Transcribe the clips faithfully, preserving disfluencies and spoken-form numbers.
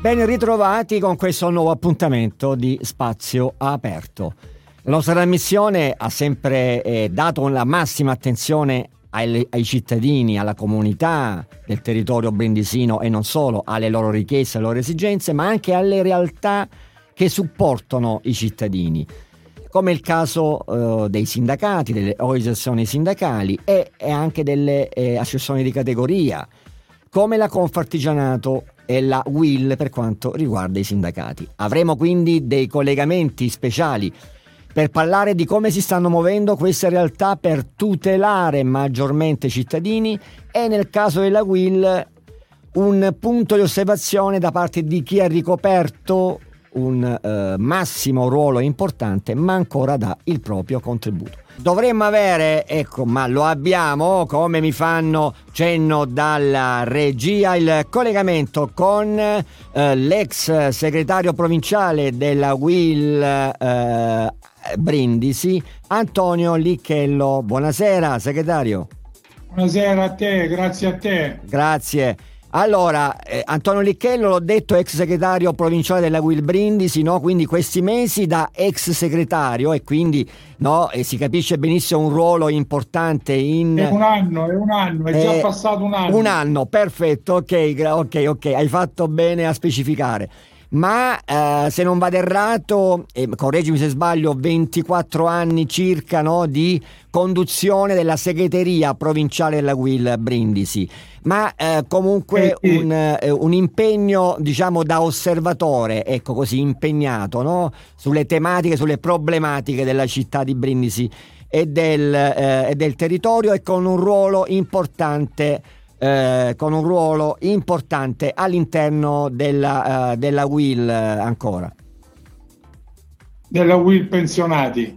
Ben ritrovati con questo nuovo appuntamento di Spazio Aperto. La nostra trasmissione ha sempre eh, dato la massima attenzione ai, ai cittadini, alla comunità del territorio brindisino e non solo, alle loro richieste, alle loro esigenze, ma anche alle realtà che supportano i cittadini, come il caso eh, dei sindacati, delle organizzazioni sindacali e, e anche delle eh, associazioni di categoria, come la Confartigianato e la U I L per quanto riguarda i sindacati. Avremo quindi dei collegamenti speciali per parlare di come si stanno muovendo queste realtà per tutelare maggiormente i cittadini e, nel caso della U I L, un punto di osservazione da parte di chi ha ricoperto un eh, massimo ruolo importante ma ancora dà il proprio contributo. Dovremmo avere, ecco, ma lo abbiamo, come mi fanno cenno dalla regia, il collegamento con eh, l'ex segretario provinciale della U I L eh, Brindisi, Antonio Licchello. Buonasera, segretario. Buonasera a te, grazie a te. Grazie. Allora, eh, Antonio Licchello, l'ho detto, ex segretario provinciale della U I L Brindisi, no? Quindi questi mesi da ex segretario e quindi no, e si capisce benissimo un ruolo importante in... È un anno, è un anno, è eh, già passato un anno. Un anno, perfetto, ok, ok, ok, hai fatto bene a specificare. Ma eh, se non vado errato, eh, correggimi se sbaglio, ventiquattro anni circa, no, di conduzione della segreteria provinciale della U I L Brindisi, ma eh, comunque eh, sì. un, eh, un impegno, diciamo, da osservatore, ecco, così impegnato, no, sulle tematiche, sulle problematiche della città di Brindisi e del, eh, e del territorio, e con un ruolo importante eh, con un ruolo importante all'interno della, eh, della U I L, eh, ancora della U I L pensionati.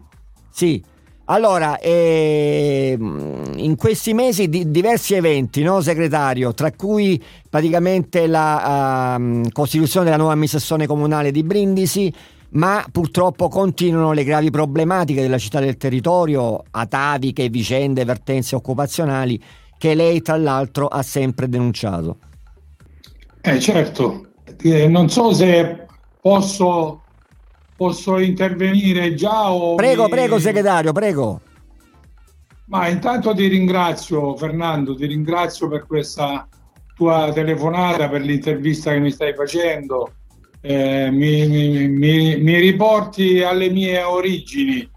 Sì. Allora, eh, in questi mesi di, diversi eventi, no, segretario, tra cui praticamente la eh, costituzione della nuova amministrazione comunale di Brindisi, ma purtroppo continuano le gravi problematiche della città e del territorio, ataviche, vicende, vertenze occupazionali, che lei tra l'altro ha sempre denunciato. Eh certo, eh, non so se posso... Posso intervenire già o... Prego, mi... prego, segretario, prego. Ma intanto ti ringrazio, Fernando, ti ringrazio per questa tua telefonata, per l'intervista che mi stai facendo. Eh, mi, mi, mi, mi riporti alle mie origini,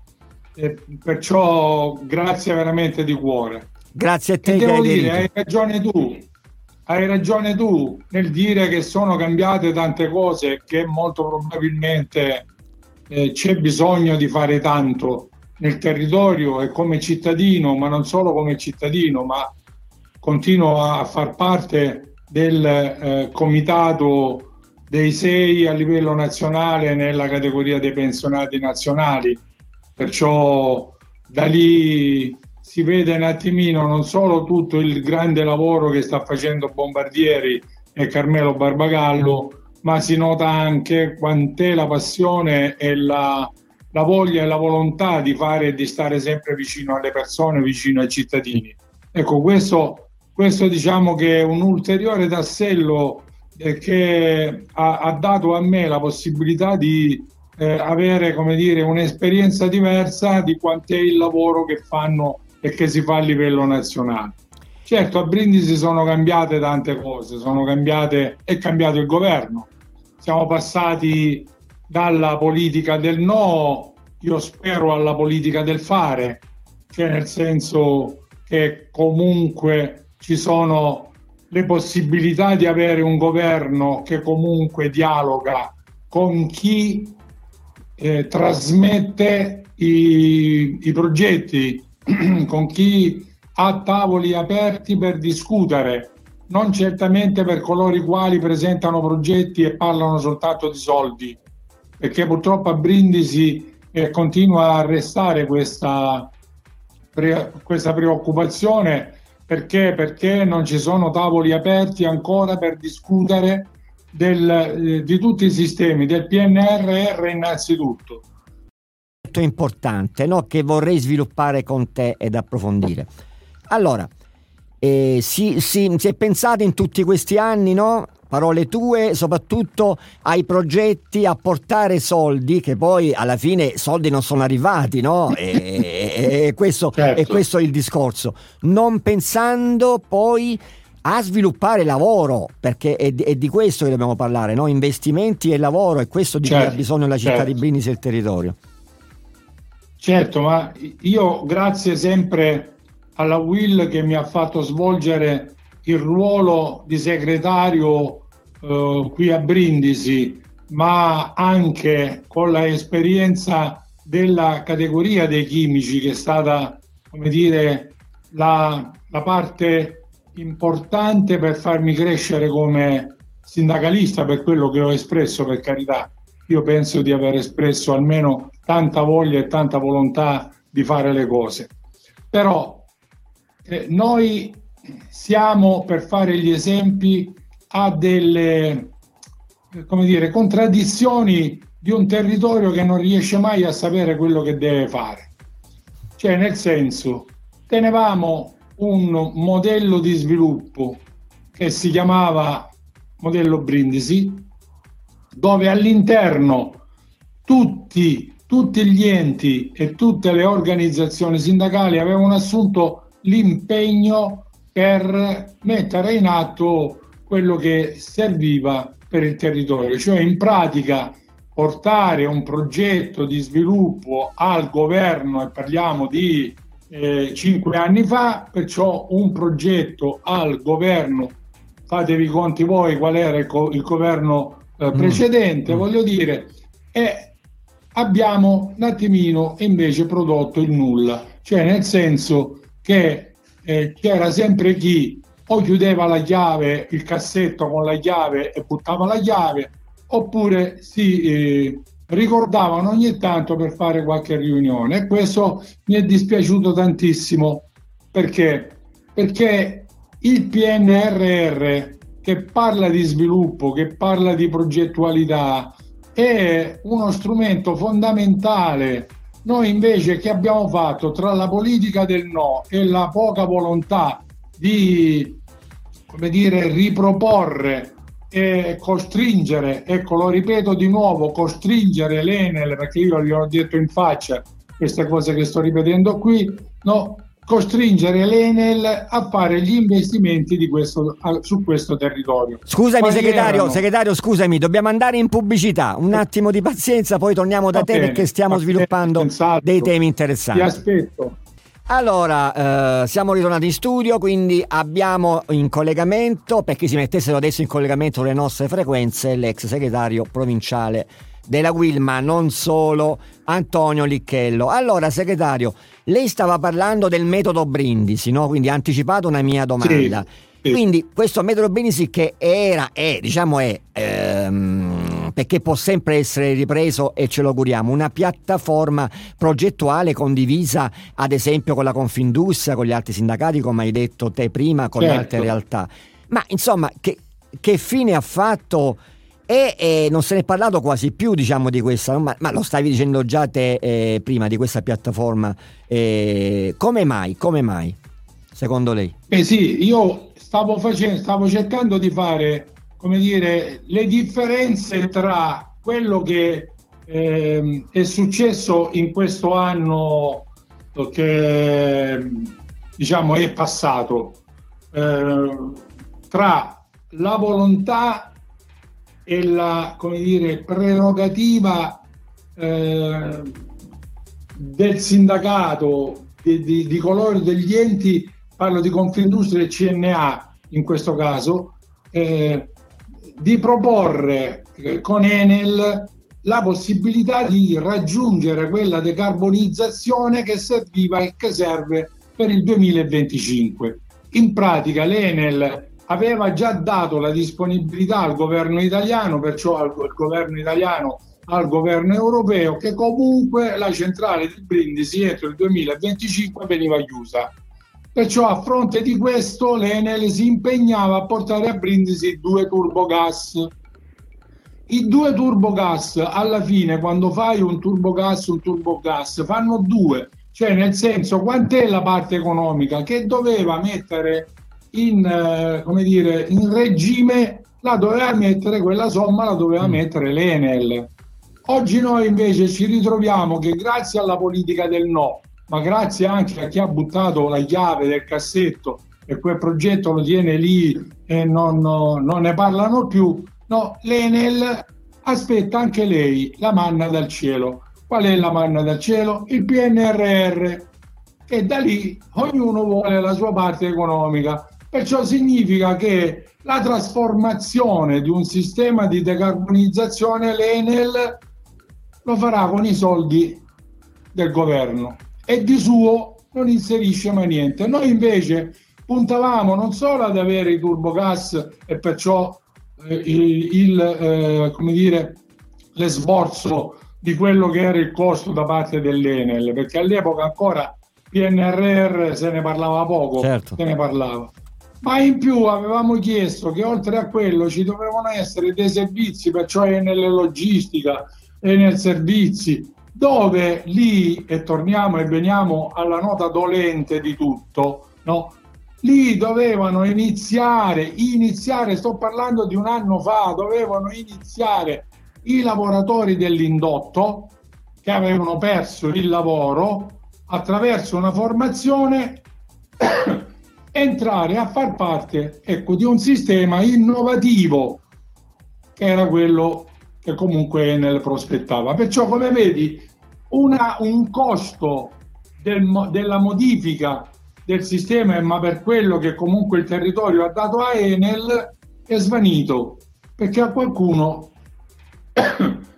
eh, perciò grazie veramente di cuore. Grazie a te. E devo dire, hai ragione tu, hai ragione tu nel dire che sono cambiate tante cose, che molto probabilmente... Eh, c'è bisogno di fare tanto nel territorio e come cittadino, ma non solo come cittadino, ma continuo a far parte del eh, comitato dei sei a livello nazionale nella categoria dei pensionati nazionali, perciò da lì si vede un attimino non solo tutto il grande lavoro che sta facendo Bombardieri e Carmelo Barbagallo, ma si nota anche quant'è la passione e la, la voglia e la volontà di fare e di stare sempre vicino alle persone, vicino ai cittadini. Ecco, questo, questo diciamo che è un ulteriore tassello eh, che ha, ha dato a me la possibilità di eh, avere, come dire, un'esperienza diversa di quant'è il lavoro che fanno e che si fa a livello nazionale. Certo, a Brindisi sono cambiate tante cose, sono cambiate è cambiato il governo. Siamo passati dalla politica del no, io spero, alla politica del fare, cioè nel senso che comunque ci sono le possibilità di avere un governo che comunque dialoga con chi eh, trasmette i, i progetti, con chi ha tavoli aperti per discutere, non certamente per coloro i quali presentano progetti e parlano soltanto di soldi, perché purtroppo a Brindisi eh, continua a restare questa, pre, questa preoccupazione, perché, perché non ci sono tavoli aperti ancora per discutere del, eh, di tutti i sistemi, del P N R R innanzitutto. Molto importante, no? Che vorrei sviluppare con te ed approfondire. Allora, eh, si, si, si è pensato in tutti questi anni, no? parole tue, soprattutto ai progetti, a portare soldi, che poi alla fine soldi non sono arrivati, no? E, e, e, questo, certo. e questo è il discorso, non pensando poi a sviluppare lavoro, perché è di, è di questo che dobbiamo parlare, no? Investimenti e lavoro, è questo di certo, cui ha bisogno la città certo. di Brindisi e il territorio. Certo, ma io grazie sempre alla U I L che mi ha fatto svolgere il ruolo di segretario eh, qui a Brindisi, ma anche con la esperienza della categoria dei chimici, che è stata, come dire, la, la parte importante per farmi crescere come sindacalista, per quello che ho espresso, per carità. Io penso di aver espresso almeno tanta voglia e tanta volontà di fare le cose. Però eh, noi siamo, per fare gli esempi, a delle eh, come dire, contraddizioni di un territorio che non riesce mai a sapere quello che deve fare. Cioè, nel senso, tenevamo un modello di sviluppo che si chiamava modello Brindisi, dove all'interno tutti, tutti gli enti e tutte le organizzazioni sindacali avevano assunto l'impegno per mettere in atto quello che serviva per il territorio, cioè in pratica portare un progetto di sviluppo al governo, e parliamo di eh, cinque anni fa, perciò un progetto al governo, fatevi conti voi qual era il, co- il governo eh, precedente, mm. voglio dire, e abbiamo un attimino invece prodotto il nulla, cioè nel senso che eh, c'era sempre chi o chiudeva la chiave, il cassetto con la chiave e buttava la chiave, oppure si eh, ricordavano ogni tanto per fare qualche riunione, e questo mi è dispiaciuto tantissimo. Perché? Perché il P N R R, che parla di sviluppo, che parla di progettualità, è uno strumento fondamentale. Noi invece che abbiamo fatto tra la politica del no e la poca volontà di, come dire, riproporre e costringere, ecco lo ripeto di nuovo, costringere l'Enel, perché io gli ho detto in faccia queste cose che sto ripetendo qui, no, costringere l'Enel a fare gli investimenti di questo, su questo territorio. Scusami Quali segretario, erano? Segretario scusami, dobbiamo andare in pubblicità, un attimo di pazienza, poi torniamo da va te bene, perché stiamo sviluppando bene, dei temi interessanti. Ti aspetto. Allora, eh, siamo ritornati in studio, quindi abbiamo in collegamento, perché si mettessero adesso in collegamento le nostre frequenze, l'ex segretario provinciale della U I L, ma non solo, Antonio Licchello. Allora, segretario, lei stava parlando del metodo Brindisi, no? Quindi ha anticipato una mia domanda. Sì, sì. Quindi questo metodo Brindisi che era, è, diciamo è, ehm, perché può sempre essere ripreso e ce lo auguriamo, una piattaforma progettuale condivisa ad esempio con la Confindustria, con gli altri sindacati, come hai detto te prima, con certo. le altre realtà. Ma insomma, che, che fine ha fatto... E, e non se ne è parlato quasi più, diciamo, di questa, ma, ma lo stavi dicendo già te eh, prima, di questa piattaforma. Eh, come mai? Come mai? Secondo lei? Eh sì, io stavo facendo, stavo cercando di fare, come dire, le differenze tra quello che eh, è successo in questo anno che, diciamo, è passato, eh, tra la volontà e la, come dire, prerogativa eh, del sindacato, di, di, di coloro, degli enti, parlo di Confindustria e C N A in questo caso, eh, di proporre eh, con Enel la possibilità di raggiungere quella decarbonizzazione che serviva e che serve per il duemilaventicinque. In pratica l'Enel aveva già dato la disponibilità al governo italiano, perciò al governo italiano, al governo europeo, che comunque la centrale di Brindisi entro il duemilaventicinque veniva chiusa. Perciò a fronte di questo l'Enel si impegnava a portare a Brindisi due turbogas. I due turbogas alla fine, quando fai un turbogas, un turbogas, fanno due. Cioè nel senso, quant'è la parte economica che doveva mettere in, eh, come dire, in regime la doveva mettere, quella somma la doveva mm. mettere l'Enel. Oggi noi invece ci ritroviamo che grazie alla politica del no, ma grazie anche a chi ha buttato la chiave del cassetto e quel progetto lo tiene lì e non, no, non ne parlano più, no, l'Enel aspetta anche lei la manna dal cielo. Qual è la manna dal cielo? Il P N R R, e da lì ognuno vuole la sua parte economica. Perciò significa che la trasformazione di un sistema di decarbonizzazione l'Enel lo farà con i soldi del governo e di suo non inserisce mai niente. Noi invece puntavamo non solo ad avere i turbogas e perciò eh, il, il eh, come dire l'esborso di quello che era il costo da parte dell'Enel, perché all'epoca ancora P N R R se ne parlava poco, certo. se ne parlava. Ma in più avevamo chiesto che oltre a quello ci dovevano essere dei servizi, perciò Enel Logistica, Enel Servizi, dove lì, e torniamo e veniamo alla nota dolente di tutto, no? Lì dovevano iniziare, iniziare, sto parlando di un anno fa, dovevano iniziare i lavoratori dell'indotto che avevano perso il lavoro attraverso una formazione entrare a far parte, ecco, di un sistema innovativo che era quello che comunque Enel prospettava. Perciò, come vedi, una, un costo del, della modifica del sistema, ma per quello che comunque il territorio ha dato a Enel è svanito, perché a qualcuno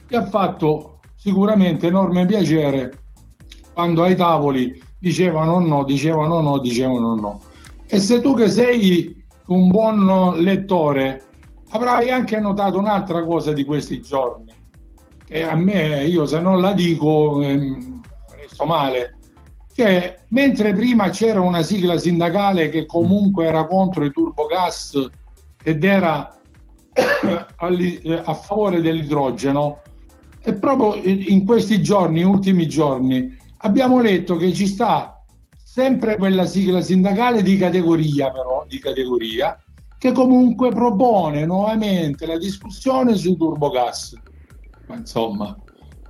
gli ha fatto sicuramente enorme piacere quando ai tavoli dicevano no, dicevano no, dicevano no. E se tu che sei un buon lettore avrai anche notato un'altra cosa di questi giorni, che a me, io se non la dico ehm, resto male, che mentre prima c'era una sigla sindacale che comunque era contro i turbogas ed era a favore dell'idrogeno, e proprio in questi giorni, ultimi giorni, abbiamo letto che ci sta sempre quella sigla sindacale di categoria, però, di categoria, che comunque propone nuovamente la discussione sui turbogas. Ma insomma,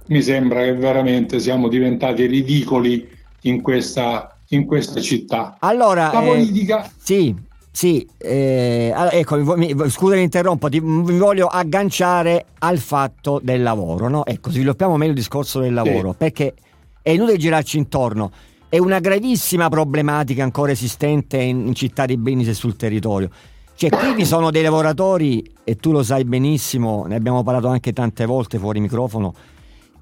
mi sembra che veramente siamo diventati ridicoli in questa, in questa città. Allora, la politica... Eh, sì, sì, eh, ecco, mi, scusa mi interrompo, ti, mi voglio agganciare al fatto del lavoro, no? Ecco, sviluppiamo meglio il discorso del lavoro, sì. Perché è inutile girarci intorno. È una gravissima problematica ancora esistente in, in città di Brindisi e sul territorio. Cioè, qui vi sono dei lavoratori, e tu lo sai benissimo, ne abbiamo parlato anche tante volte fuori microfono,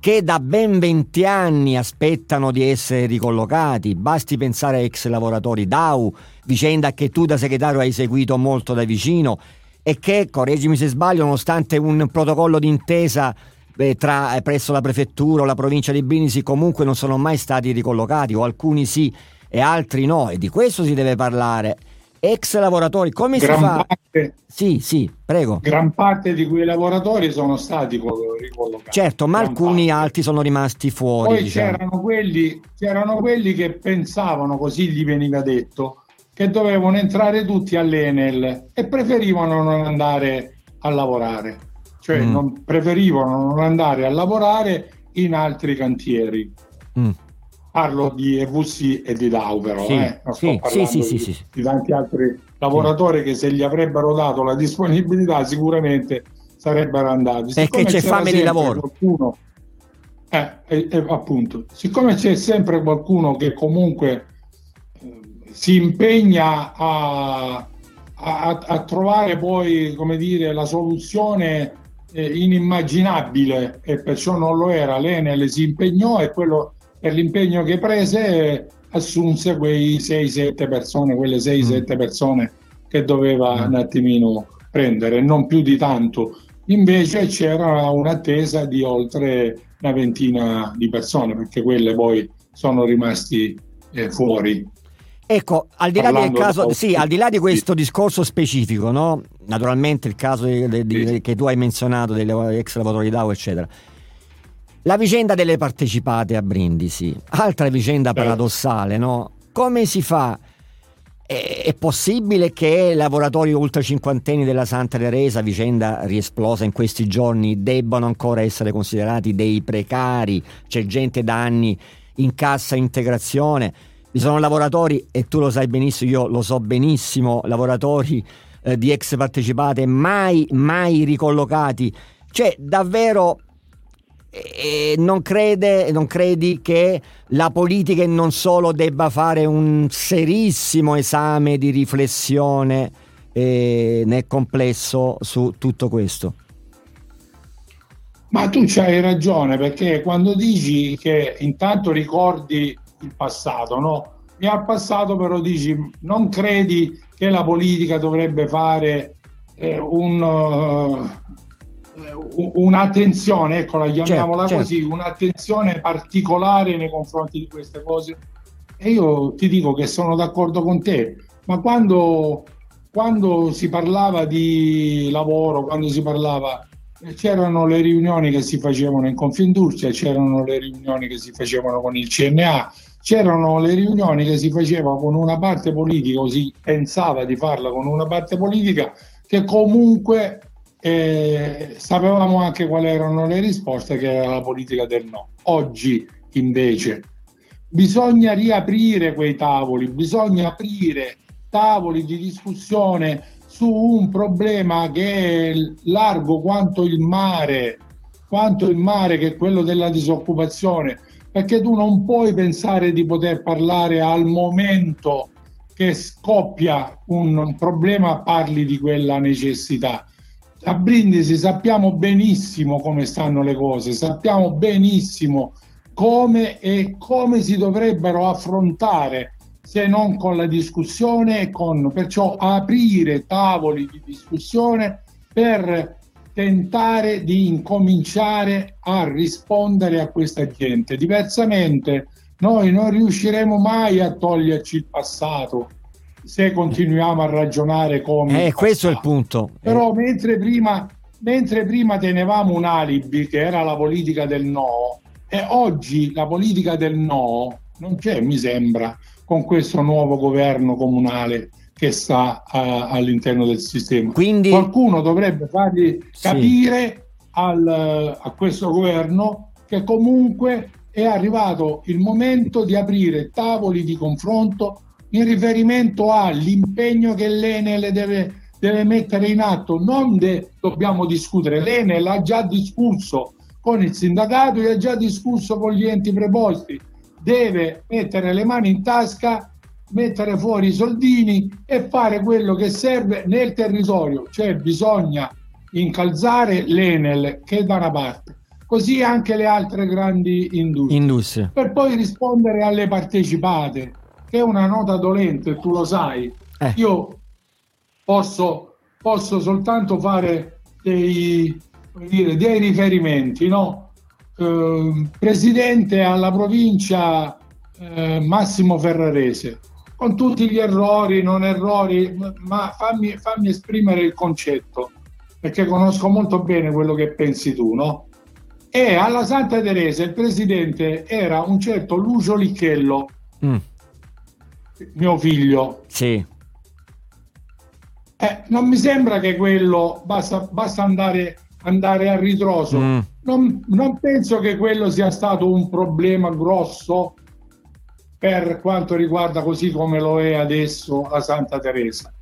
che da ben venti anni aspettano di essere ricollocati. Basti pensare a ex lavoratori D A U, vicenda che tu da segretario hai seguito molto da vicino, e che, correggimi se sbaglio, nonostante un protocollo d'intesa Tra, presso la prefettura o la provincia di Brindisi, comunque non sono mai stati ricollocati, o alcuni sì e altri no, e di questo si deve parlare. Ex lavoratori, come gran si fa? Parte, sì, sì, prego. Gran parte di quei lavoratori sono stati ricollocati. Certo, ma gran alcuni parte. Altri sono rimasti fuori. Poi diciamo. c'erano, quelli, c'erano quelli che pensavano, così gli veniva detto, che dovevano entrare tutti all'Enel e preferivano non andare a lavorare. Cioè mm. non preferivano non andare a lavorare in altri cantieri. Mm. Parlo di E V C e di Daubero, sì, eh? non sì, sto parlando sì, sì, di, sì. di tanti altri lavoratori sì. che se gli avrebbero dato la disponibilità sicuramente sarebbero andati. Perché siccome c'è fame di lavoro. Qualcuno, eh, eh, eh, appunto, siccome c'è sempre qualcuno che comunque eh, si impegna a, a, a trovare poi, come dire, la soluzione inimmaginabile, e perciò non lo era. L'Enel si impegnò, e quello, per l'impegno che prese, assunse quei sei sette persone, quelle sei sette persone che doveva un attimino prendere, non più di tanto. Invece c'era un'attesa di oltre una ventina di persone, perché quelle poi sono rimasti eh, fuori. Ecco, al di là del caso, sì, al di là di questo sì. discorso specifico, no? Naturalmente il caso di, di, di, sì. che tu hai menzionato degli ex lavoratori D A U, eccetera. La vicenda delle partecipate a Brindisi, altra vicenda sì. paradossale, no? Come si fa È possibile che lavoratori ultracinquantenni della Santa Teresa, vicenda riesplosa in questi giorni, debbano ancora essere considerati dei precari? C'è gente da anni in cassa integrazione, vi sono lavoratori, e tu lo sai benissimo, io lo so benissimo, lavoratori eh, di ex partecipate mai, mai ricollocati. Cioè davvero eh, non crede, non credi che la politica e non solo debba fare un serissimo esame di riflessione eh, nel complesso su tutto questo? Ma tu c'hai ragione, perché quando dici che intanto ricordi il passato, no? E al passato però dici non credi che la politica dovrebbe fare eh, un, uh, un'attenzione, ecco, la chiamiamola certo, così, certo. un'attenzione particolare nei confronti di queste cose? E io ti dico che sono d'accordo con te, ma quando, quando si parlava di lavoro, quando si parlava c'erano le riunioni che si facevano in Confindustria, c'erano le riunioni che si facevano con il C N A, c'erano le riunioni che si facevano con una parte politica, o si pensava di farla con una parte politica, che comunque eh, sapevamo anche quali erano le risposte, che era la politica del no. Oggi invece bisogna riaprire quei tavoli, bisogna aprire tavoli di discussione su un problema che è largo quanto il mare, quanto il mare che è quello della disoccupazione, perché tu non puoi pensare di poter parlare al momento che scoppia un problema, parli di quella necessità. A Brindisi sappiamo benissimo come stanno le cose, sappiamo benissimo come e come si dovrebbero affrontare, se non con la discussione, con perciò aprire tavoli di discussione per tentare di incominciare a rispondere a questa gente. Diversamente noi non riusciremo mai a toglierci il passato, se continuiamo a ragionare come eh, questo è il punto. Però eh. mentre prima mentre prima tenevamo un alibi che era la politica del no, e oggi la politica del no non c'è, mi sembra, con questo nuovo governo comunale che sta a, all'interno del sistema. Quindi qualcuno dovrebbe fargli capire sì. al, a questo governo che comunque è arrivato il momento di aprire tavoli di confronto in riferimento all'impegno che l'Enel deve, deve mettere in atto. Non de, dobbiamo discutere, l'Enel ha già discusso con il sindacato e ha già discusso con gli enti preposti. Deve mettere le mani in tasca, mettere fuori i soldini e fare quello che serve nel territorio. Cioè bisogna incalzare l'Enel, che è da una parte, così anche le altre grandi industrie. Industria. Per poi rispondere alle partecipate, che è una nota dolente, tu lo sai. Eh. Io posso, posso soltanto fare dei, come dire, dei riferimenti, no? Eh, presidente alla provincia eh, Massimo Ferrarese, con tutti gli errori, non errori, ma fammi, fammi esprimere il concetto, perché conosco molto bene quello che pensi tu, no? E alla Santa Teresa il presidente era un certo Lucio Licchello, mm. mio figlio. Sì. Eh, non mi sembra che quello, basta, basta andare andare a ritroso, mm. non, non penso che quello sia stato un problema grosso per quanto riguarda, così come lo è adesso la Santa Teresa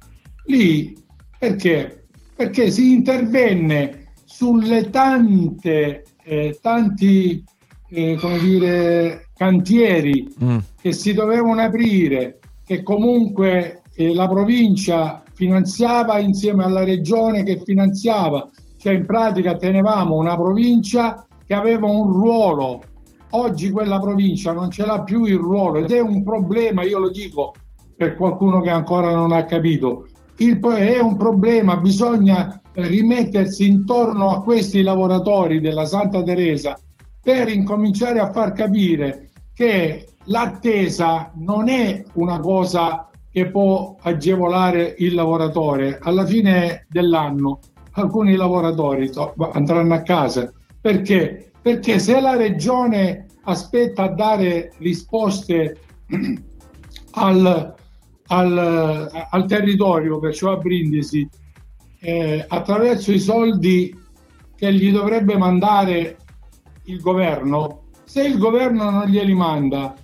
lì, perché perché si intervenne sulle tante eh, tanti eh, come dire cantieri mm. che si dovevano aprire, che comunque eh, la provincia finanziava insieme alla regione che finanziava. Cioè in pratica tenevamo una provincia che aveva un ruolo, oggi quella provincia non ce l'ha più il ruolo, ed è un problema, io lo dico per qualcuno che ancora non ha capito, il, è un problema, bisogna rimettersi intorno a questi lavoratori della Santa Teresa per incominciare a far capire che l'attesa non è una cosa che può agevolare il lavoratore. Alla fine dell'anno alcuni lavoratori andranno a casa, perché? Perché se la regione aspetta a dare risposte al, al, al territorio, perciò a Brindisi, eh, attraverso i soldi che gli dovrebbe mandare il governo. Se il governo non glieli manda,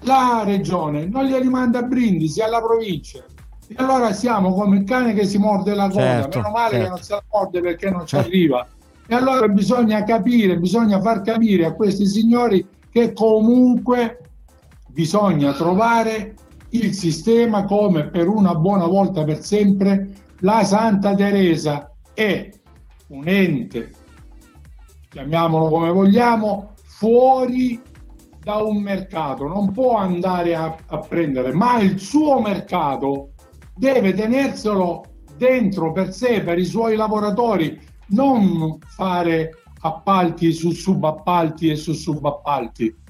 la regione non glieli manda a Brindisi, alla provincia. E allora siamo come il cane che si morde la coda, certo, meno male certo. che non si morde perché non certo. ci arriva. E allora bisogna capire, bisogna far capire a questi signori che comunque bisogna trovare il sistema, come per una buona volta per sempre la Santa Teresa è un ente, chiamiamolo come vogliamo, fuori da un mercato, non può andare a, a prendere, ma il suo mercato deve tenerselo dentro per sé, per i suoi lavoratori, non fare appalti su subappalti e su subappalti.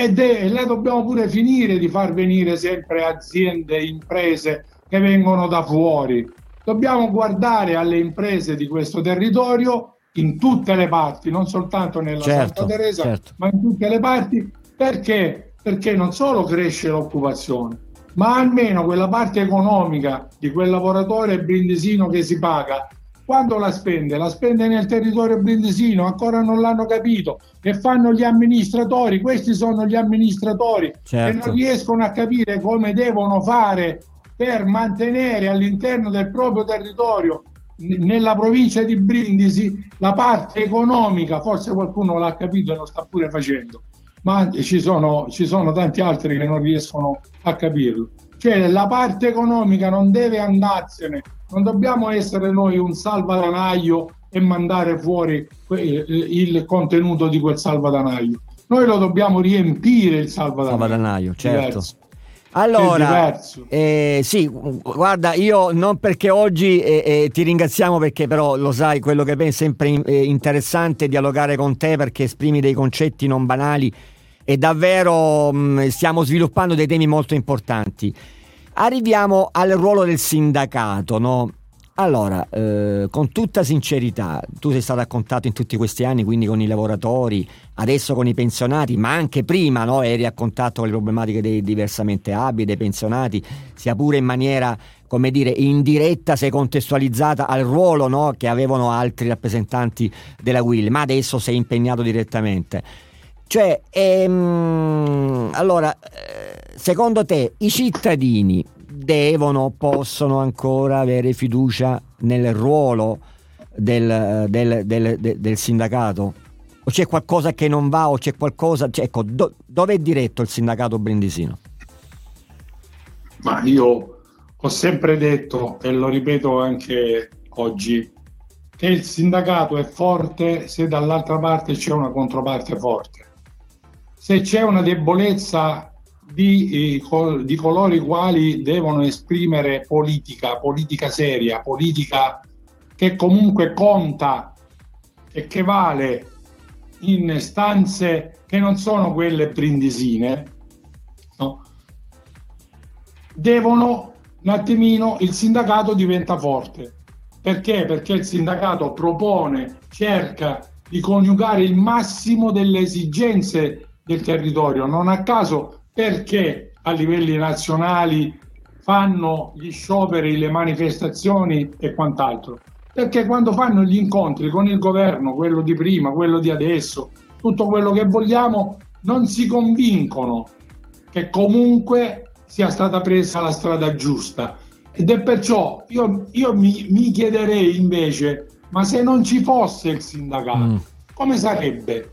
Ed è, le dobbiamo pure finire di far venire sempre aziende, imprese che vengono da fuori. Dobbiamo guardare alle imprese di questo territorio in tutte le parti, non soltanto nella certo, Santa Teresa, certo. ma in tutte le parti, perché? Perché non solo cresce l'occupazione, ma almeno quella parte economica di quel lavoratore brindisino che si paga, quando la spende? La spende nel territorio brindisino, ancora non l'hanno capito, e fanno gli amministratori, questi sono gli amministratori certo. che non riescono a capire come devono fare per mantenere all'interno del proprio territorio, n- nella provincia di Brindisi, la parte economica. Forse qualcuno l'ha capito e lo sta pure facendo, ma ci sono, ci sono tanti altri che non riescono a capirlo. Cioè la parte economica non deve andarsene. Non dobbiamo essere noi un salvadanaio e mandare fuori il contenuto di quel salvadanaio. Noi lo dobbiamo riempire il salvadanaio. Salvadanaio, certo. Diverso. Allora, eh, sì, guarda, io non perché oggi eh, eh, ti ringraziamo, perché però lo sai quello che penso, è sempre in, eh, interessante dialogare con te perché esprimi dei concetti non banali e davvero mh, stiamo sviluppando dei temi molto importanti. Arriviamo al ruolo del sindacato, no? Allora, eh, con tutta sincerità, tu sei stato a contatto in tutti questi anni, quindi con i lavoratori, adesso con i pensionati, ma anche prima, no? Eri a contatto con le problematiche dei diversamente abili, dei pensionati, sia pure in maniera, come dire, indiretta se contestualizzata al ruolo, no? Che avevano altri rappresentanti della U I L, ma adesso sei impegnato direttamente. Cioè, ehm, allora, secondo te i cittadini devono, possono ancora avere fiducia nel ruolo del, del, del, del, del sindacato? O c'è qualcosa che non va? O c'è qualcosa? Cioè, ecco, do, dove è diretto il sindacato brindisino? Ma io ho sempre detto, e lo ripeto anche oggi, che il sindacato è forte se dall'altra parte c'è una controparte forte. Se c'è una debolezza di, di coloro i quali devono esprimere politica, politica seria, politica che comunque conta e che vale in stanze che non sono quelle brindisine, no? Devono un attimino, il sindacato diventa forte. Perché? Perché il sindacato propone, cerca di coniugare il massimo delle esigenze del territorio, non a caso perché a livelli nazionali fanno gli scioperi, le manifestazioni e quant'altro? Perché quando fanno gli incontri con il governo, quello di prima, quello di adesso, tutto quello che vogliamo, non si convincono che comunque sia stata presa la strada giusta. Ed è perciò, io, io mi, mi chiederei invece, ma se non ci fosse il sindacato, mm. come sarebbe?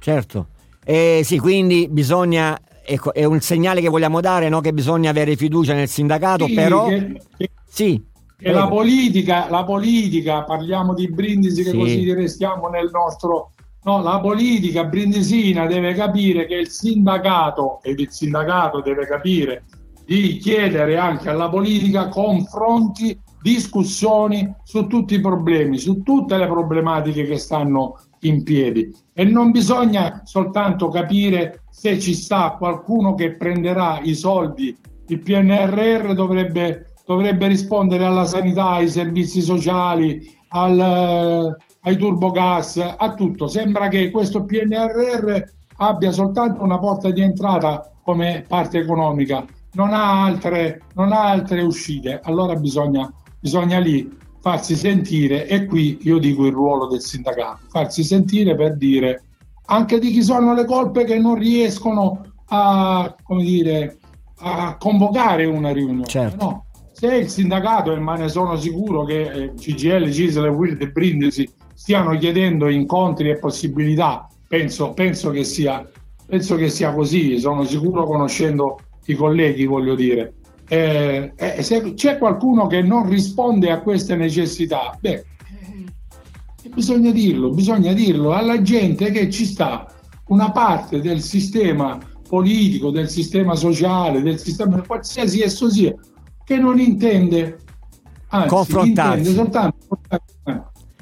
Certo. Eh, sì, quindi bisogna, ecco, è un segnale che vogliamo dare, no? Che bisogna avere fiducia nel sindacato, sì, però che, che, sì, che la politica, la politica, parliamo di Brindisi che sì. così restiamo nel nostro, no, la politica brindisina deve capire che il sindacato, ed il sindacato deve capire di chiedere anche alla politica confronti, discussioni su tutti i problemi, su tutte le problematiche che stanno in piedi, e non bisogna soltanto capire se ci sta qualcuno che prenderà i soldi. Il P N R R dovrebbe, dovrebbe rispondere alla sanità, ai servizi sociali, al, ai turbogas, a tutto. Sembra che questo P N R R abbia soltanto una porta di entrata come parte economica, non ha altre, non ha altre uscite, allora bisogna, bisogna lì farsi sentire, e qui io dico il ruolo del sindacato, farsi sentire per dire anche di chi sono le colpe che non riescono a, come dire, a convocare una riunione. Certo. No? Se il sindacato, e me ne sono sicuro che C G I L, C I S L, U I L e Brindisi stiano chiedendo incontri e possibilità, penso, penso, che sia, penso che sia così, sono sicuro, conoscendo i colleghi, voglio dire, eh, eh, se c'è qualcuno che non risponde a queste necessità, beh, eh, bisogna dirlo, bisogna dirlo alla gente che ci sta, una parte del sistema politico, del sistema sociale, del sistema qualsiasi esso sia, che non intende, anzi intende soltanto,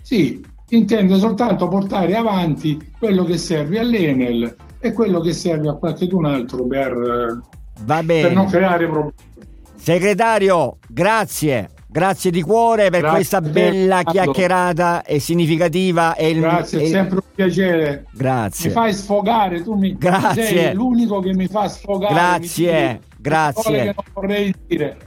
sì, intende soltanto portare avanti quello che serve all'Enel e quello che serve a qualcun altro per, va bene, per non creare problemi. Segretario, grazie, grazie di cuore per grazie questa bella te. chiacchierata e significativa. E il, grazie, è sempre un piacere. Grazie. Mi fai sfogare, tu mi grazie. sei l'unico che mi fa sfogare. Grazie, mi, grazie. Che non vorrei dire.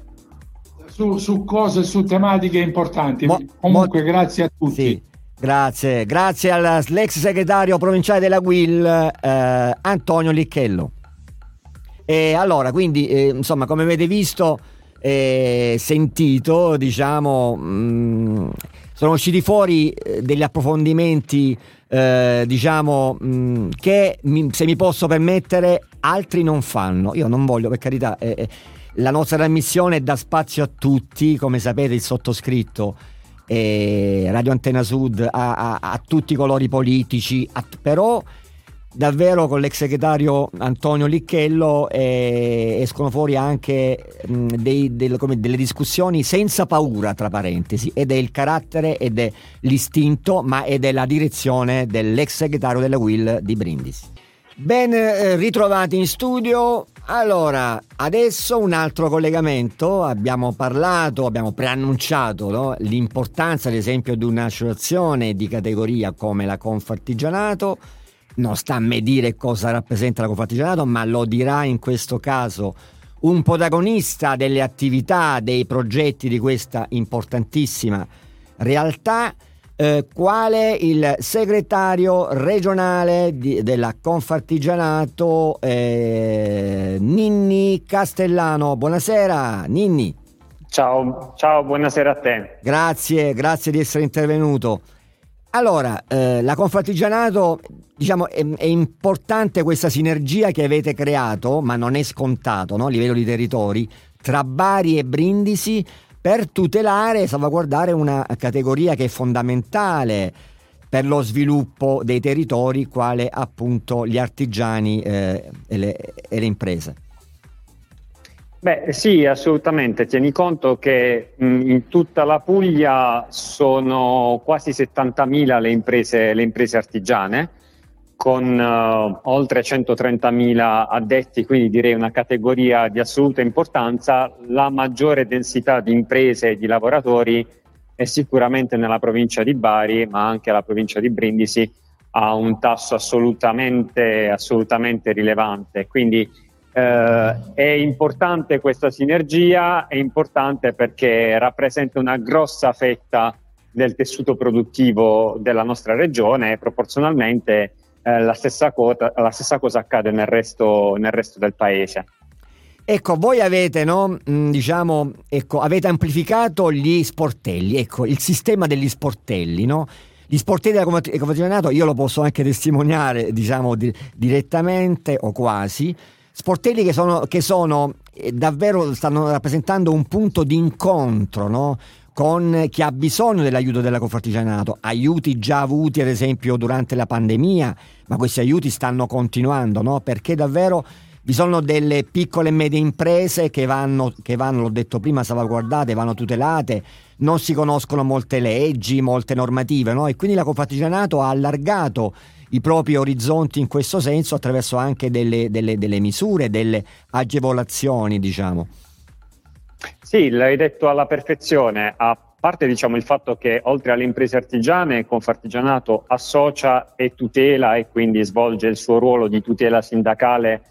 Su, su cose, su tematiche importanti. Mo, Comunque, mo, grazie a tutti. Sì, grazie, grazie all'ex segretario provinciale della U I L, eh, Antonio Licchello. E allora, quindi, eh, insomma, come avete visto e eh, sentito, diciamo, mh, sono usciti fuori degli approfondimenti, eh, diciamo, mh, che mi, se mi posso permettere, altri non fanno. Io non voglio, per carità. Eh, eh, La nostra trasmissione dà spazio a tutti, come sapete il sottoscritto, eh, Radio Antenna Sud, a, a, a tutti i colori politici, a, però davvero con l'ex segretario Antonio Licchello eh, escono fuori anche mh, dei, del, come, delle discussioni senza paura, tra parentesi, ed è il carattere, ed è l'istinto, ma ed è la direzione dell'ex segretario della U I L di Brindisi. Ben ritrovati in studio. Allora, adesso un altro collegamento. Abbiamo parlato, abbiamo preannunciato, no? L'importanza, ad esempio, di un'associazione di categoria come la Confartigianato. Non sta a me dire cosa rappresenta la Confartigianato, ma lo dirà in questo caso un protagonista delle attività, dei progetti di questa importantissima realtà. Eh, quale il segretario regionale di, della Confartigianato, eh, Ninni Castellano. Buonasera Ninni. Ciao, ciao, buonasera a te. Grazie, grazie di essere intervenuto. Allora, eh, la Confartigianato, diciamo, è, è importante questa sinergia che avete creato, ma non è scontato, no? A livello di territori, tra Bari e Brindisi, per tutelare e salvaguardare una categoria che è fondamentale per lo sviluppo dei territori, quale appunto gli artigiani eh, e, le, e le imprese. Beh sì, assolutamente. Tieni conto che mh, in tutta la Puglia sono quasi settantamila le imprese, le imprese artigiane, con eh, oltre centotrentamila addetti, quindi direi una categoria di assoluta importanza. La maggiore densità di imprese e di lavoratori è sicuramente nella provincia di Bari, ma anche la provincia di Brindisi ha un tasso assolutamente, assolutamente rilevante. Quindi eh, è importante questa sinergia, è importante perché rappresenta una grossa fetta del tessuto produttivo della nostra regione e proporzionalmente La stessa, cosa, la stessa cosa accade nel resto, nel resto del paese. Ecco, voi avete, no, diciamo, ecco, avete amplificato gli sportelli, ecco, il sistema degli sportelli, no? Gli sportelli della Confartigianato, io lo posso anche testimoniare, diciamo, di, direttamente o quasi, sportelli che sono, che sono eh, davvero stanno rappresentando un punto di incontro, no? Con chi ha bisogno dell'aiuto della Confartigianato, aiuti già avuti ad esempio durante la pandemia, ma questi aiuti stanno continuando, no? Perché davvero vi sono delle piccole e medie imprese che vanno, che vanno, l'ho detto prima, salvaguardate, vanno tutelate, non si conoscono molte leggi, molte normative, no? E quindi la Confartigianato ha allargato i propri orizzonti in questo senso attraverso anche delle, delle, delle misure, delle agevolazioni, diciamo. Sì, l'hai detto alla perfezione, a parte, diciamo, il fatto che oltre alle imprese artigiane Confartigianato associa e tutela e quindi svolge il suo ruolo di tutela sindacale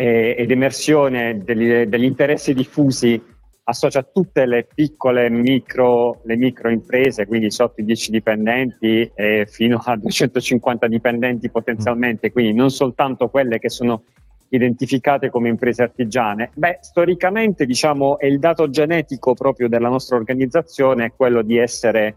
eh, ed emersione degli, degli interessi diffusi associa tutte le piccole micro, le micro imprese, quindi sotto i dieci dipendenti e fino a duecentocinquanta dipendenti potenzialmente, quindi non soltanto quelle che sono identificate come imprese artigiane. Beh, storicamente, diciamo, è il dato genetico proprio della nostra organizzazione è quello di essere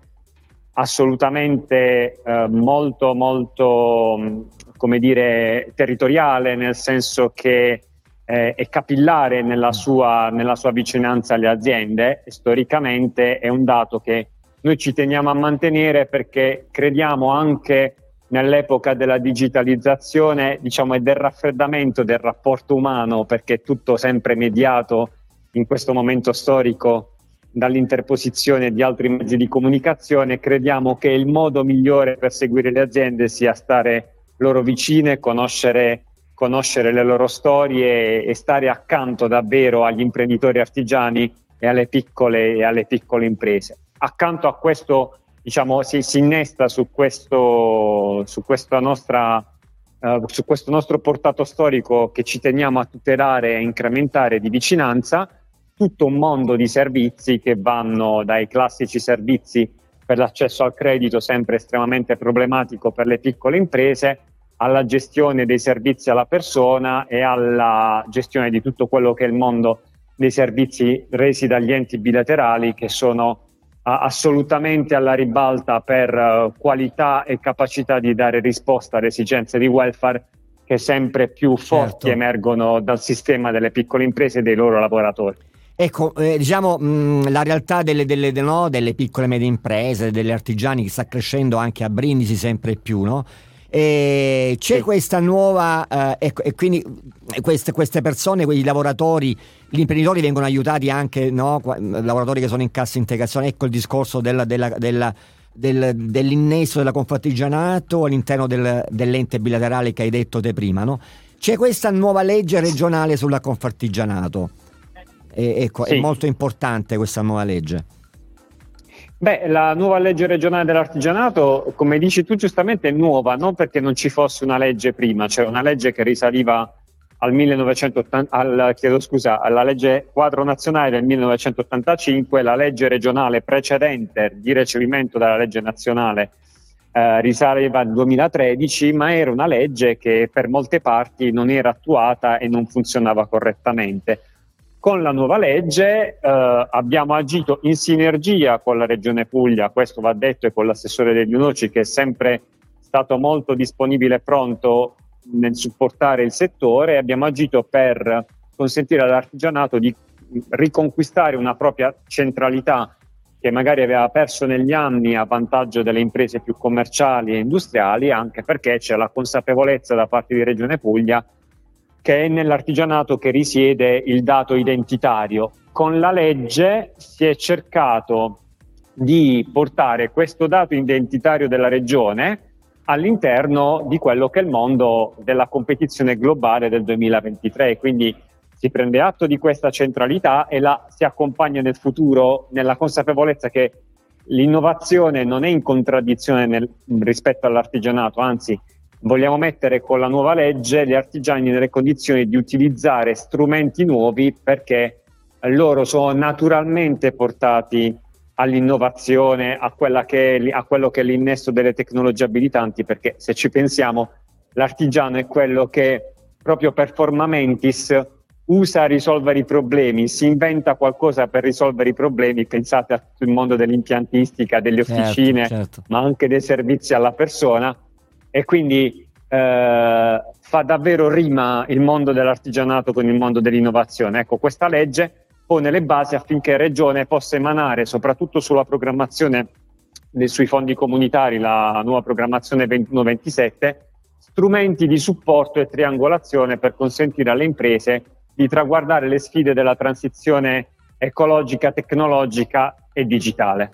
assolutamente eh, molto molto, come dire, territoriale, nel senso che eh, è capillare nella sua nella sua vicinanza alle aziende. Storicamente è un dato che noi ci teniamo a mantenere perché crediamo anche nell'epoca della digitalizzazione, diciamo, e del raffreddamento del rapporto umano, perché è tutto sempre mediato in questo momento storico dall'interposizione di altri mezzi di comunicazione, crediamo che il modo migliore per seguire le aziende sia stare loro vicine, conoscere, conoscere le loro storie e stare accanto davvero agli imprenditori artigiani e alle piccole, e alle piccole imprese. Accanto a questo, diciamo, si, si innesta su questo, su questa nostra, eh, su questo nostro portato storico che ci teniamo a tutelare e incrementare di vicinanza, tutto un mondo di servizi che vanno dai classici servizi per l'accesso al credito, sempre estremamente problematico per le piccole imprese, alla gestione dei servizi alla persona e alla gestione di tutto quello che è il mondo dei servizi resi dagli enti bilaterali, che sono assolutamente alla ribalta per qualità e capacità di dare risposta alle esigenze di welfare che sempre più forti, certo, emergono dal sistema delle piccole imprese e dei loro lavoratori. Ecco, eh, diciamo mh, la realtà delle, delle, no, delle piccole e medie imprese, degli artigiani, che sta crescendo anche a Brindisi sempre più, no? E c'è, sì, questa nuova eh, ecco, e quindi queste, queste persone, quei lavoratori, gli imprenditori vengono aiutati anche, no? Lavoratori che sono in cassa integrazione. Ecco il discorso della, della, della, del, dell'innesto della Confartigianato all'interno del, dell'ente bilaterale che hai detto te prima, no? C'è questa nuova legge regionale sulla Confartigianato. E, ecco, sì, è molto importante questa nuova legge. Beh, la nuova legge regionale dell'artigianato, come dici tu giustamente, è nuova, non perché non ci fosse una legge prima, c'era una legge che risaliva al millenovecentottanta, al, chiedo scusa, alla legge quadro nazionale del millenovecentottantacinque, la legge regionale precedente di recepimento della legge nazionale eh, risaliva al duemilatredici, ma era una legge che per molte parti non era attuata e non funzionava correttamente. Con la nuova legge eh, abbiamo agito in sinergia con la Regione Puglia, questo va detto, e con l'assessore Degli Unoci, che è sempre stato molto disponibile e pronto nel supportare il settore. Abbiamo agito per consentire all'artigianato di riconquistare una propria centralità che magari aveva perso negli anni a vantaggio delle imprese più commerciali e industriali, anche perché c'è la consapevolezza da parte di Regione Puglia che è nell'artigianato che risiede il dato identitario. Con la legge si è cercato di portare questo dato identitario della regione all'interno di quello che è il mondo della competizione globale del duemilaventitré, quindi si prende atto di questa centralità e la si accompagna nel futuro nella consapevolezza che l'innovazione non è in contraddizione nel, rispetto all'artigianato, anzi vogliamo mettere con la nuova legge gli artigiani nelle condizioni di utilizzare strumenti nuovi, perché loro sono naturalmente portati all'innovazione, a quella che è, a quello che è l'innesto delle tecnologie abilitanti, perché se ci pensiamo l'artigiano è quello che proprio per formamentis usa a risolvere i problemi, si inventa qualcosa per risolvere i problemi. Pensate a tutto il mondo dell'impiantistica, delle officine, certo, certo, ma anche dei servizi alla persona. E quindi eh, fa davvero rima il mondo dell'artigianato con il mondo dell'innovazione. Ecco, questa legge pone le basi affinché Regione possa emanare, soprattutto sulla programmazione dei, sui fondi comunitari, la nuova programmazione ventuno ventisette, strumenti di supporto e triangolazione per consentire alle imprese di traguardare le sfide della transizione ecologica, tecnologica e digitale.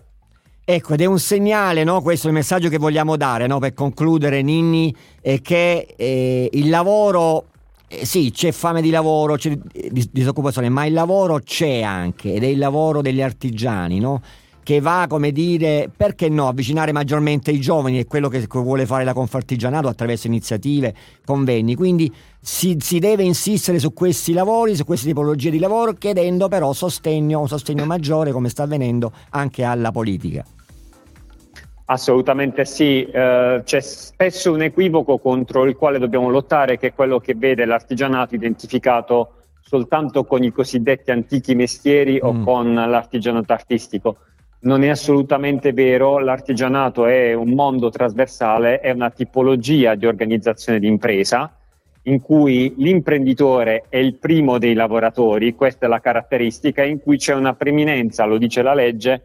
Ecco, ed è un segnale, no? Questo è il messaggio che vogliamo dare, no? Per concludere, Ninni, è che eh, il lavoro, eh, sì, c'è fame di lavoro, c'è dis- disoccupazione, ma il lavoro c'è anche, ed è il lavoro degli artigiani, no? che va, come dire, perché no, avvicinare maggiormente i giovani, è quello che vuole fare la Confartigianato attraverso iniziative, convegni. Quindi si, si deve insistere su questi lavori, su queste tipologie di lavoro, chiedendo però sostegno, un sostegno maggiore, come sta avvenendo, anche alla politica. Assolutamente sì, eh, c'è spesso un equivoco contro il quale dobbiamo lottare, che è quello che vede l'artigianato identificato soltanto con i cosiddetti antichi mestieri mm. o con l'artigianato artistico. Non è assolutamente vero, l'artigianato è un mondo trasversale, è una tipologia di organizzazione di impresa in cui l'imprenditore è il primo dei lavoratori, questa è la caratteristica, in cui c'è una preminenza, lo dice la legge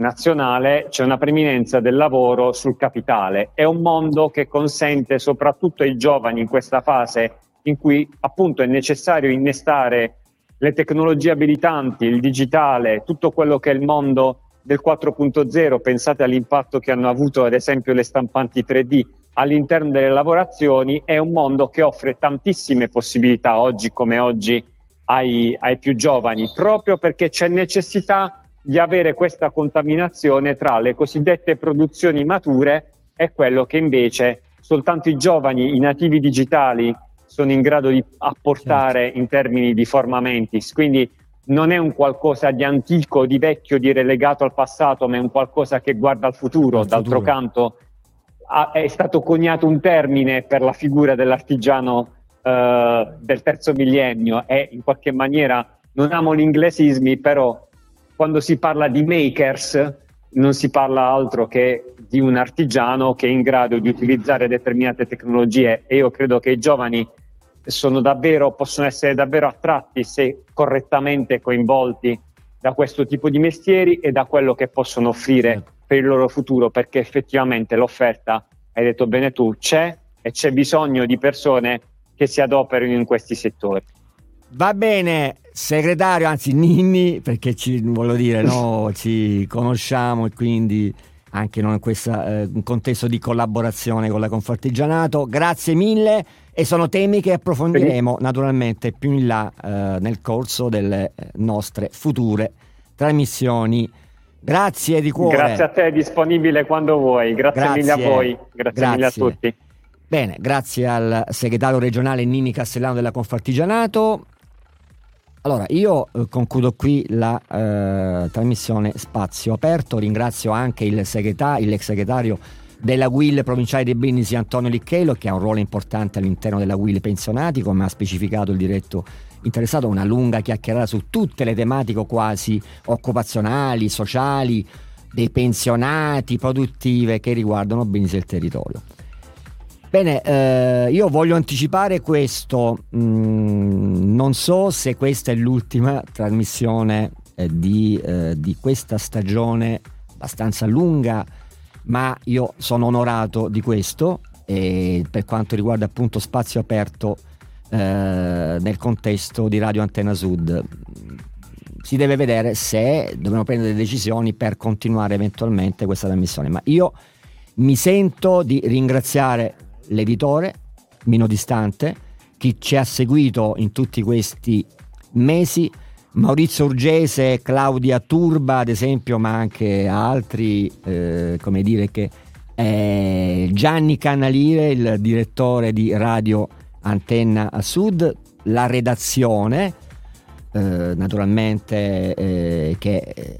nazionale, c'è una preminenza del lavoro sul capitale. È un mondo che consente soprattutto ai giovani in questa fase in cui appunto è necessario innestare le tecnologie abilitanti, il digitale, tutto quello che è il mondo del quattro punto zero, pensate all'impatto che hanno avuto ad esempio le stampanti tre D all'interno delle lavorazioni, è un mondo che offre tantissime possibilità oggi come oggi ai, ai più giovani, proprio perché c'è necessità di avere questa contaminazione tra le cosiddette produzioni mature e quello che invece soltanto i giovani, i nativi digitali, sono in grado di apportare in termini di forma mentis. Quindi non è un qualcosa di antico, di vecchio, di relegato al passato, ma è un qualcosa che guarda al futuro. D'altro canto ha, è stato coniato un termine per la figura dell'artigiano eh, del terzo millennio e in qualche maniera, non amo gli inglesismi, però quando si parla di makers non si parla altro che di un artigiano che è in grado di utilizzare determinate tecnologie, e io credo che i giovani sono davvero, possono essere davvero attratti se correttamente coinvolti da questo tipo di mestieri e da quello che possono offrire per il loro futuro, perché effettivamente l'offerta, hai detto bene tu, c'è e c'è bisogno di persone che si adoperino in questi settori. Va bene, segretario, anzi Ninni, perché ci, voglio dire, no, ci conosciamo e quindi anche in questo eh, contesto di collaborazione con la Confartigianato, grazie mille, e sono temi che approfondiremo naturalmente più in là eh, nel corso delle nostre future trasmissioni. Grazie di cuore. Grazie a te, disponibile quando vuoi. Grazie, grazie mille a voi, grazie, grazie mille a tutti. Bene, grazie al segretario regionale Ninni Castellano della Confartigianato. Allora, io concludo qui la eh, trasmissione Spazio Aperto. Ringrazio anche il segretario, l'ex segretario della U I L provinciale di Brindisi, Antonio Licchello, che ha un ruolo importante all'interno della U I L pensionati, come ha specificato il diretto interessato. Una lunga chiacchierata su tutte le tematiche quasi occupazionali, sociali, dei pensionati, produttive, che riguardano Brindisi e il territorio. Bene, eh, io voglio anticipare questo, mm, non so se questa è l'ultima trasmissione eh, di, eh, di questa stagione abbastanza lunga, ma io sono onorato di questo, e per quanto riguarda appunto Spazio Aperto eh, nel contesto di Radio Antenna Sud. Si deve vedere se dobbiamo prendere decisioni per continuare eventualmente questa trasmissione, ma io mi sento di ringraziare l'editore Mino Distante, chi ci ha seguito in tutti questi mesi, Maurizio Urgese, Claudia Turba ad esempio, ma anche altri, eh, come dire che eh, Gianni Canalire, il direttore di Radio Antenna Sud, la redazione eh, naturalmente eh, che eh,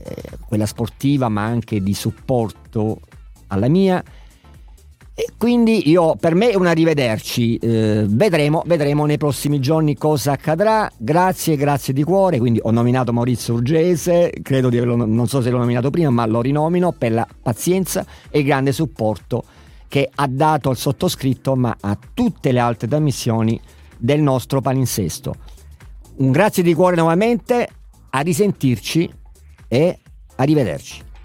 quella sportiva, ma anche di supporto alla mia. E quindi io, per me è un arrivederci, eh, vedremo, vedremo nei prossimi giorni cosa accadrà. Grazie, grazie di cuore. Quindi ho nominato Maurizio Urgese, credo di averlo, non so se l'ho nominato prima, ma lo rinomino, per la pazienza e il grande supporto che ha dato al sottoscritto, ma a tutte le altre trasmissioni del nostro palinsesto. Un grazie di cuore nuovamente, a risentirci e arrivederci.